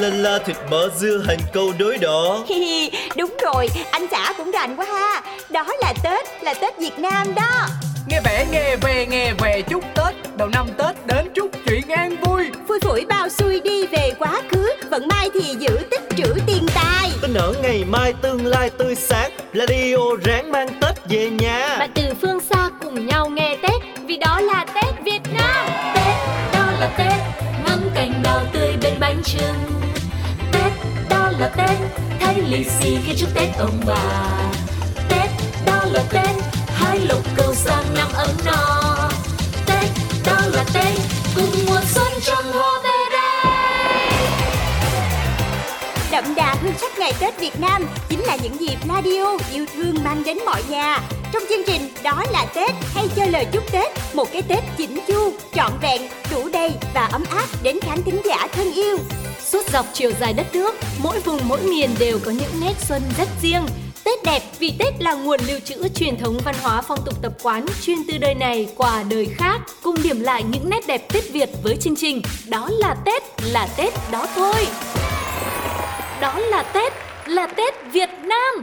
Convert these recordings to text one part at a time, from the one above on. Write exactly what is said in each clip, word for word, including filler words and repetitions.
la la thịt mỡ dưa hành câu đối đỏ. Đúng rồi, anh xã cũng rành quá ha. Đó là Tết, là Tết Việt Nam đó. Nghe vẻ nghe về nghe về chúc Tết, đầu năm Tết đến chúc chuyện an vui. Phủi phủi bao xuôi đi về quá khứ, vận may thì giữ tích trữ tiền tài. Tin ở ngày mai tương lai tươi sáng, radio ráng mang Tết về nhà. Và từ phương xa cùng nhau nghe Tết, vì đó là Tết Việt Nam. Tết đó là Tết, ngắm cành đào tươi bên bánh chưng. Tết đó là Tết, thay lì xì khi chúc Tết ông bà. Tết đó là Tết, hái lộc cầu sang năm ấm no. Tết đó là Tết, cùng mùa xuân trong hoa về đây. Đậm đà hương sắc ngày Tết Việt Nam chính là những dịp radio yêu thương mang đến mọi nhà. Trong chương trình Đó là Tết hay cho lời chúc Tết, một cái Tết chỉnh chu, trọn vẹn, đủ đầy và ấm áp đến khán thính giả thân yêu. Suốt dọc chiều dài đất nước, mỗi vùng mỗi miền đều có những nét xuân rất riêng. Tết đẹp vì Tết là nguồn lưu trữ truyền thống văn hóa phong tục tập quán chuyên từ đời này qua đời khác. Cùng điểm lại những nét đẹp Tết Việt với chương trình Đó là Tết, là Tết đó thôi. Đó là Tết, là Tết Việt Nam.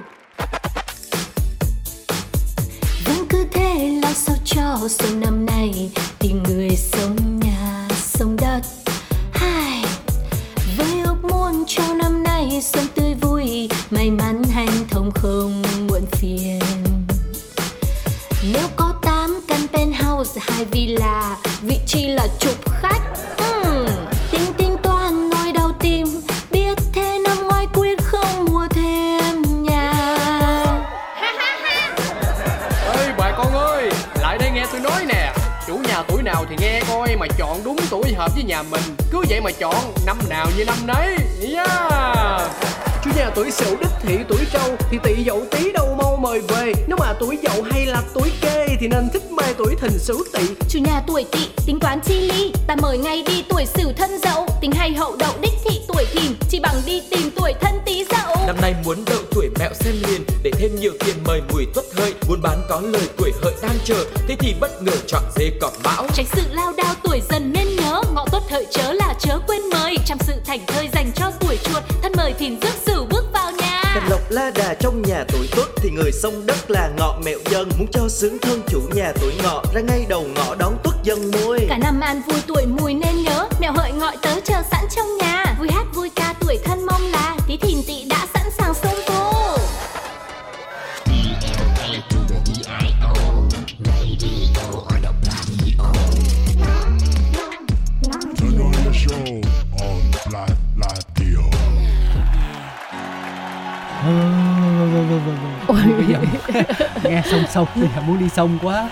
Vẫn cứ thế là sao cho xuân năm nay thì người sống nhà sống đất. Hai với ước muốn cho năm nay xuân tươi vui, may mắn hanh thông không muộn phiền. Nếu có tám căn penthouse hai villa, vị trí là chục khách. uhm. Tính tính toán nói đau tim, biết thế năm ngoái quyết không mua thêm nhà. Ê bà con ơi, lại đây nghe tôi nói nè. Chủ nhà tuổi nào thì nghe coi mà chọn đúng tuổi hợp với nhà mình. Cứ vậy mà chọn, năm nào như năm nấy. Yeah. Chủ nhà tuổi Sửu đích thị tuổi Trâu thì tỵ Dậu Tý đâu mau mời về. Nếu mà tuổi Dậu hay là tuổi Kê thì nên thích mai tuổi Thìn Sửu Tỵ. Chủ nhà tuổi Tỵ tính toán chi ly, ta mời ngay đi tuổi Sửu Thân Dậu. Tính hay hậu đậu đích thị tuổi Thìn, chỉ bằng đi tìm tuổi Thân Tý Dậu. Năm nay muốn đậu tuổi Mẹo xem liền, để thêm nhiều tiền mời mùi Tuất Hợi. Buôn bán có lời tuổi Hợi đang chờ, thế thì bất ngờ chọn Dê Cọp Mão. Tránh sự lao đao tuổi Dần nên nhớ, ngọ Tuất Hợi chớ là chớ quên mời. Chăm sự thành thơi dành cho tuổi Chuột, thân mời Thìn rước Sửu bước vào nhà. Cần lộc la đà trong nhà tuổi Tuất thì người sông đất là Ngọ Mẹo Dần. Muốn cho sướng thân chủ nhà tuổi Ngọ, ra ngay đầu ngọ đón Tuất Dần Mùi. Cả năm an vui tuổi Mùi nên nhớ, Mẹo Hợi Ngọ tớ chờ sẵn trong nhà. Vui hát vui ca tuổi Thân mong là, Tý Thìn Tỵ đã sẵn sàng xông vô. Ôi, nghe sông sông muốn đi sông quá.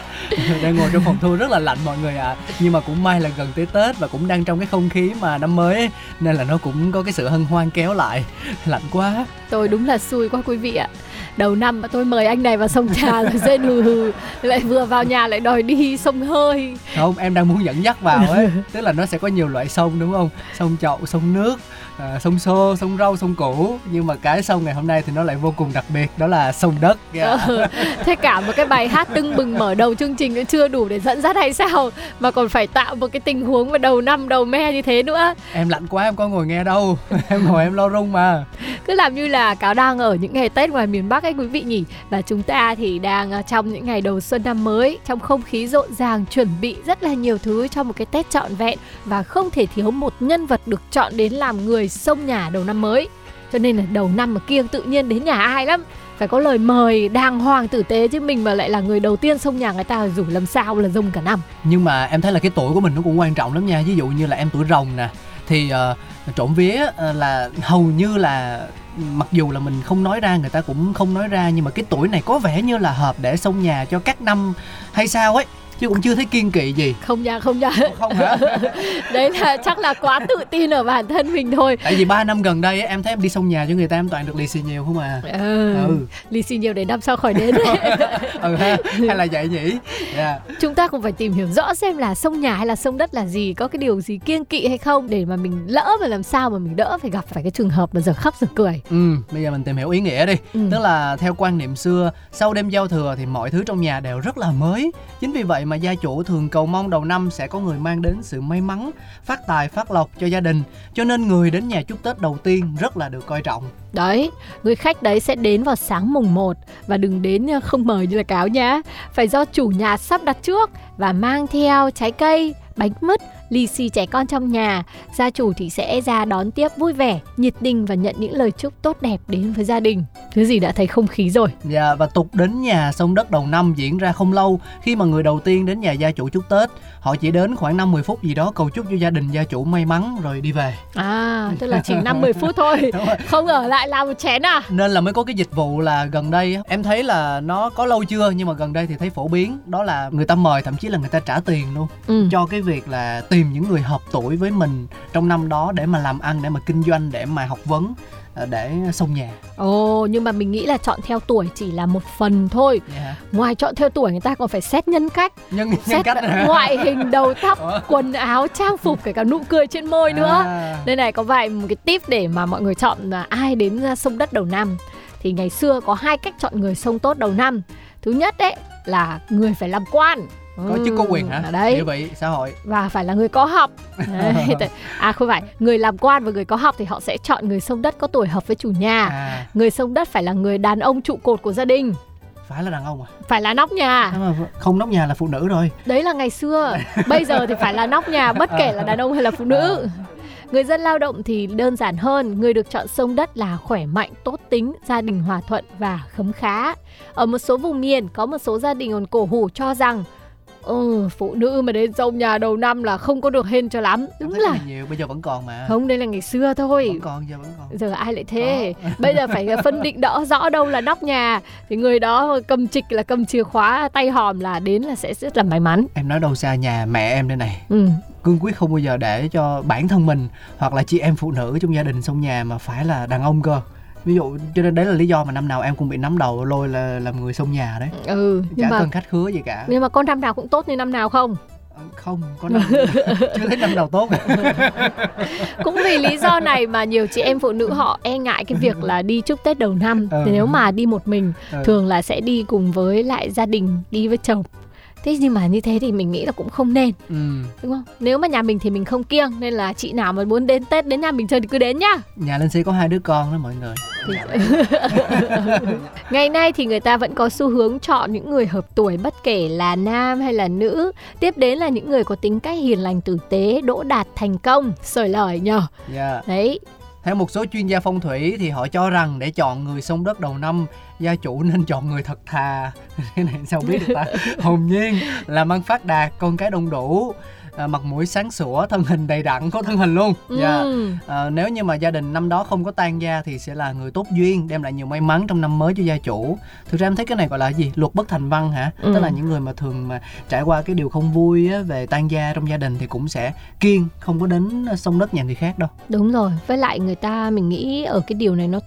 Đang ngồi trong phòng thu rất là lạnh mọi người ạ. À. Nhưng mà cũng may là gần tới Tết và cũng đang trong cái không khí mà năm mới ấy, nên là nó cũng có cái sự hân hoan kéo lại. Lạnh quá. Tôi đúng là xui quá quý vị ạ. Đầu năm tôi mời anh này vào sông trà rồi rên hừ hừ, lại vừa vào nhà lại đòi đi sông hơi. Không, em đang muốn dẫn dắt vào ấy, tức là nó sẽ có nhiều loại sông đúng không? Sông Chậu, sông nước, à, sông Xô, sông Râu, sông Cũ. Nhưng mà cái sông ngày hôm nay thì nó lại vô cùng đặc biệt, đó là sông đất. Yeah. Ờ, thế cả một cái bài hát tưng bừng mở đầu chương trình nữa chưa đủ để dẫn dắt hay sao, mà còn phải tạo một cái tình huống vào đầu năm đầu me như thế nữa. Em lạnh quá em có ngồi nghe đâu, em ngồi em lo rung mà. Cứ làm như là Cáo đang ở những ngày Tết ngoài miền Bắc ấy quý vị nhỉ. Và chúng ta thì đang trong những ngày đầu xuân năm mới, trong không khí rộn ràng, chuẩn bị rất là nhiều thứ cho một cái Tết trọn vẹn. Và không thể thiếu một nhân vật được chọn đến làm người xông nhà đầu năm mới. Cho nên là đầu năm mà kiêng tự nhiên đến nhà ai lắm, phải có lời mời đàng hoàng tử tế, chứ mình mà lại là người đầu tiên xông nhà người ta rủ làm sao là rông cả năm. Nhưng mà em thấy là cái tuổi của mình nó cũng quan trọng lắm nha. Ví dụ như là em tuổi Rồng nè, thì uh, trộm vía uh, là hầu như là mặc dù là mình không nói ra, người ta cũng không nói ra, nhưng mà cái tuổi này có vẻ như là hợp để xông nhà cho các năm hay sao ấy, chứ cũng chưa thấy kiêng kỵ gì. Không nha, không nha. Không, không hả? Đấy là chắc là quá tự tin ở bản thân mình thôi. Tại vì ba năm gần đây ấy, em thấy em đi xông nhà cho người ta em toàn được lì xì nhiều không à. Ừ, ừ. Lì xì nhiều để năm sau khỏi đến. Ừ ha, hay là vậy nhỉ. Yeah. Chúng ta cũng phải tìm hiểu rõ xem là xông nhà hay là xông đất là gì, có cái điều gì kiêng kỵ hay không, để mà mình lỡ mà làm sao mà mình đỡ phải gặp phải cái trường hợp mà giờ khóc giờ cười. Ừ, bây giờ mình tìm hiểu ý nghĩa đi. Ừ. Tức là theo quan niệm xưa, sau đêm giao thừa thì mọi thứ trong nhà đều rất là mới. Chính vì vậy mà gia chủ thường cầu mong đầu năm sẽ có người mang đến sự may mắn, phát tài phát lộc cho gia đình. Cho nên người đến nhà chúc Tết đầu tiên rất là được coi trọng. Đấy, người khách đấy sẽ đến vào sáng mùng một và đừng đến không mời như là cáo nhá. Phải do chủ nhà sắp đặt trước và mang theo trái cây, bánh mứt, lì xì trẻ con trong nhà. Gia chủ thì sẽ ra đón tiếp vui vẻ, nhiệt tình và nhận những lời chúc tốt đẹp đến với gia đình. Thứ gì đã thấy không khí rồi. Dạ, và tục đến nhà xông đất đầu năm diễn ra không lâu khi mà người đầu tiên đến nhà gia chủ chúc Tết. Họ chỉ đến khoảng năm mười phút gì đó cầu chúc cho gia đình gia chủ may mắn rồi đi về. À, tức là chỉ năm mười phút thôi, không ở lại làm một chén à. Nên là mới có cái dịch vụ là gần đây, em thấy là nó có lâu chưa nhưng mà gần đây thì thấy phổ biến. Đó là người ta mời, thậm chí là người ta trả tiền luôn ừ. cho cái việc là tìm những người hợp tuổi với mình trong năm đó để mà làm ăn, để mà kinh doanh, để mà học vấn, để xông nhà. Ồ, nhưng mà mình nghĩ là chọn theo tuổi chỉ là một phần thôi. Yeah. Ngoài chọn theo tuổi, người ta còn phải xét nhân cách, nhân, xét nhân cách ngoại hình, đầu tóc, quần áo, trang phục, kể cả nụ cười trên môi nữa. À. Đây này, có vài một cái tip để mà mọi người chọn là ai đến xông đất đầu năm. Thì ngày xưa có hai cách chọn người xông tốt đầu năm. Thứ nhất đấy là người phải làm quan. Có chức có quyền hả? Đấy. Địa vị xã hội. Và phải là người có học. À không phải, người làm quan và người có học thì họ sẽ chọn người xông đất có tuổi hợp với chủ nhà. À. Người xông đất phải là người đàn ông trụ cột của gia đình. Phải là đàn ông à? Phải là nóc nhà. Không nóc nhà là phụ nữ rồi. Đấy là ngày xưa. Bây giờ thì phải là nóc nhà bất kể là đàn ông hay là phụ nữ. À. Người dân lao động thì đơn giản hơn, người được chọn xông đất là khỏe mạnh, tốt tính, gia đình hòa thuận và khấm khá. Ở một số vùng miền có một số gia đình còn cổ hủ cho rằng Ừ, phụ nữ mà đến xông nhà đầu năm là không có được hên cho lắm. Đúng là nhiều, bây giờ vẫn còn mà. Không, đây là ngày xưa thôi. Vẫn còn, giờ vẫn còn. Giờ ai lại thế? Có. Bây giờ phải phân định đỡ rõ đâu là nóc nhà. Thì người đó cầm trịch là cầm chìa khóa, tay hòm là đến là sẽ rất là may mắn. Em nói đâu xa, nhà mẹ em đây này. Ừ. Cương quyết không bao giờ để cho bản thân mình hoặc là chị em phụ nữ trong gia đình xông nhà mà phải là đàn ông cơ. Ví dụ, cho nên đấy là lý do mà năm nào em cũng bị nắm đầu lôi là làm người xông nhà đấy. Ừ, chả cần khách khứa gì cả. Nhưng mà con năm nào cũng tốt như năm nào không? Không, có năm chưa thấy năm đầu tốt. Cũng vì lý do này mà nhiều chị em phụ nữ họ e ngại cái việc là đi chúc Tết đầu năm. Ừ. Thì nếu mà đi một mình, ừ. thường là sẽ đi cùng với lại gia đình, đi với chồng. Thế nhưng mà như thế thì mình nghĩ là cũng không nên. Ừ. Đúng không? Nếu mà nhà mình thì mình không kiêng, nên là chị nào mà muốn đến Tết đến nhà mình chơi thì cứ đến nhá. Nhà Linh Sĩ có hai đứa con đó mọi người. Ngày nay thì người ta vẫn có xu hướng chọn những người hợp tuổi bất kể là nam hay là nữ. Tiếp đến là những người có tính cách hiền lành, tử tế, đỗ đạt, thành công, sỏi lời nhờ. Yeah. Đấy. Theo một số chuyên gia phong thủy thì họ cho rằng để chọn người xông đất đầu năm, gia chủ nên chọn người thật thà. Thế này sao biết được ta? Hồn nhiên, làm ăn phát đạt, con cái đông đủ, à, mặt mũi sáng sủa, thân hình đầy đặn, có thân hình luôn. Ừ. Yeah. À, nếu như mà gia đình năm đó không có tan gia thì sẽ là người tốt duyên, đem lại nhiều may mắn trong năm mới cho gia chủ. Thực ra em thấy cái này gọi là gì? Luật bất thành văn hả? Ừ. Tức là những người mà thường mà trải qua cái điều không vui á, về tan gia trong gia đình thì cũng sẽ kiêng, không có đến xông đất nhà người khác đâu. Đúng rồi. Với lại người ta, mình nghĩ ở cái điều này nó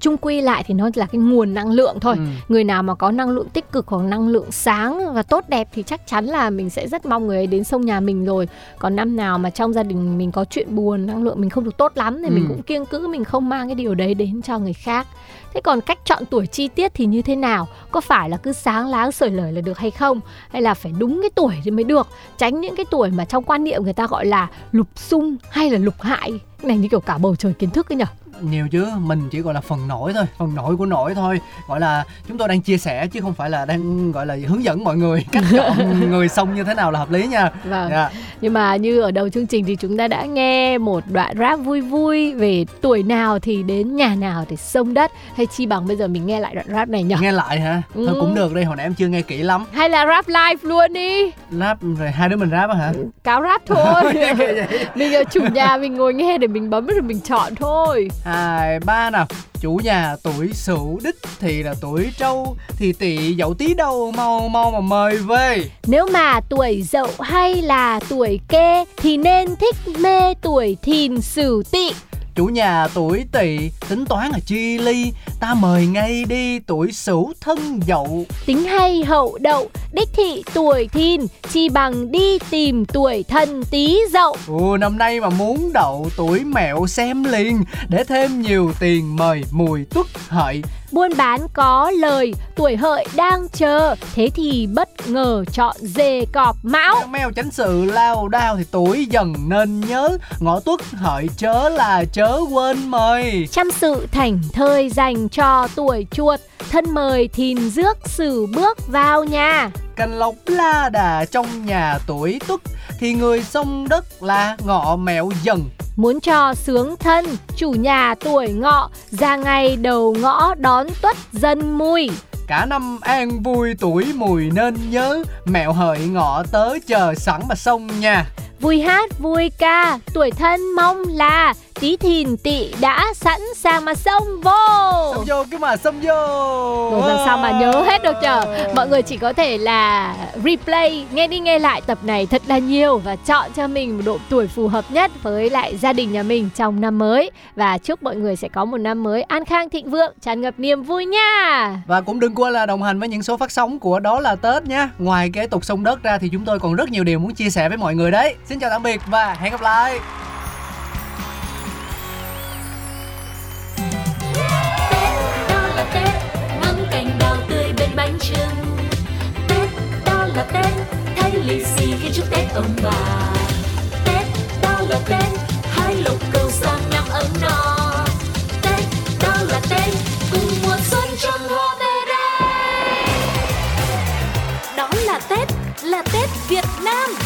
chung uh, quy lại thì nó là cái nguồn năng lượng thôi. Ừ. Người nào mà có năng lượng tích cực hoặc năng lượng sáng và tốt đẹp thì chắc chắn là mình sẽ rất mong người ấy đến xông nhà mình rồi. Còn năm nào mà trong gia đình mình có chuyện buồn, năng lượng mình không được tốt lắm thì ừ. mình cũng kiêng cữ, mình không mang cái điều đấy đến cho người khác. Thế còn cách chọn tuổi chi tiết thì như thế nào? Có phải là cứ sáng láng sởi lời là được hay không? Hay là phải đúng cái tuổi thì mới được? Tránh những cái tuổi mà trong quan niệm người ta gọi là lục xung hay là lục hại. Cái này như kiểu cả bầu trời kiến thức ấy nhở? Nhiều chứ, mình chỉ gọi là phần nổi thôi, phần nổi của nổi thôi. Gọi là chúng tôi đang chia sẻ chứ không phải là đang gọi là hướng dẫn mọi người cách chọn người xông như thế nào là hợp lý nha. Vâng. Yeah. Nhưng mà như ở đầu chương trình thì chúng ta đã nghe một đoạn rap vui vui về tuổi nào thì đến nhà nào để xông đất. Hay chi bằng bây giờ mình nghe lại đoạn rap này nhỉ? Nghe lại hả? Ừ. Thôi cũng được đây, hồi nãy em chưa nghe kỹ lắm. Hay là rap live luôn đi. Rap rồi hai đứa mình rap hả? Cáo rap thôi. Mình ở chủ nhà mình ngồi nghe để mình bấm rồi mình chọn thôi. Hai, ba nào. Chủ nhà tuổi Sửu đích thì là tuổi Trâu, thì tỵ Dậu Tí Đâu, mau mau mà mời về. Nếu mà tuổi Dậu hay là tuổi Kê thì nên thích mê tuổi Thìn Sửu Tỵ. Chủ nhà tuổi Tỵ tính toán là chi ly, ta mời ngay đi tuổi Sửu Thân Dậu. Tính hay Hậu Đậu, đích thị tuổi Thìn, chi bằng đi tìm tuổi Thân Tí Dậu. Ồ, năm nay mà muốn đậu tuổi Mẹo xem liền, để thêm nhiều tiền mời Mùi Tuất Hợi. buôn bán có lời, tuổi hợi đang chờ, thế thì bất ngờ chọn dê cọp mão. Mèo tránh sự lao đao thì tuổi dần nên nhớ, ngọ tuất hợi chớ là chớ quên mời. Chăm sự thảnh thơi dành cho tuổi chuột, thân mời thìn rước sử bước vào nhà. Canh lộc la đà trong nhà tuổi tuất thì người xông đất là ngọ mẹo dần. Muốn cho sướng thân, chủ nhà tuổi ngọ ra ngay đầu ngõ đón tuất dân mùi. Cả năm an vui tuổi mùi nên nhớ, mẹo hợi ngọ tớ chờ sẵn mà xông nhà. Vui hát vui ca, tuổi thân mong là tí thìn tị đã sẵn sàng mà xông vô. Xông vô cứ mà xông vô. Rồi làm sao mà nhớ hết được chờ. Mọi người chỉ có thể là replay, nghe đi nghe lại tập này thật là nhiều và chọn cho mình một độ tuổi phù hợp nhất với lại gia đình nhà mình trong năm mới. Và chúc mọi người sẽ có một năm mới an khang thịnh vượng, tràn ngập niềm vui nha. Và cũng đừng quên là đồng hành với những số phát sóng của Đó Là Tết nhé. Ngoài cái tục xông đất ra thì chúng tôi còn rất nhiều điều muốn chia sẻ với mọi người đấy. Xin chào tạm biệt và hẹn gặp lại. Tết đó là Tết, ngắm cành đào tươi bên bánh chưng. Tết đó là Tết, thấy lì xì khi chúc Tết ông bà. Tết đó là Tết, hái lộc cầu sang năm ấm no. Tết đó là Tết, cùng mùa xuân trong hoa về đây. Đó là Tết, là Tết Việt Nam.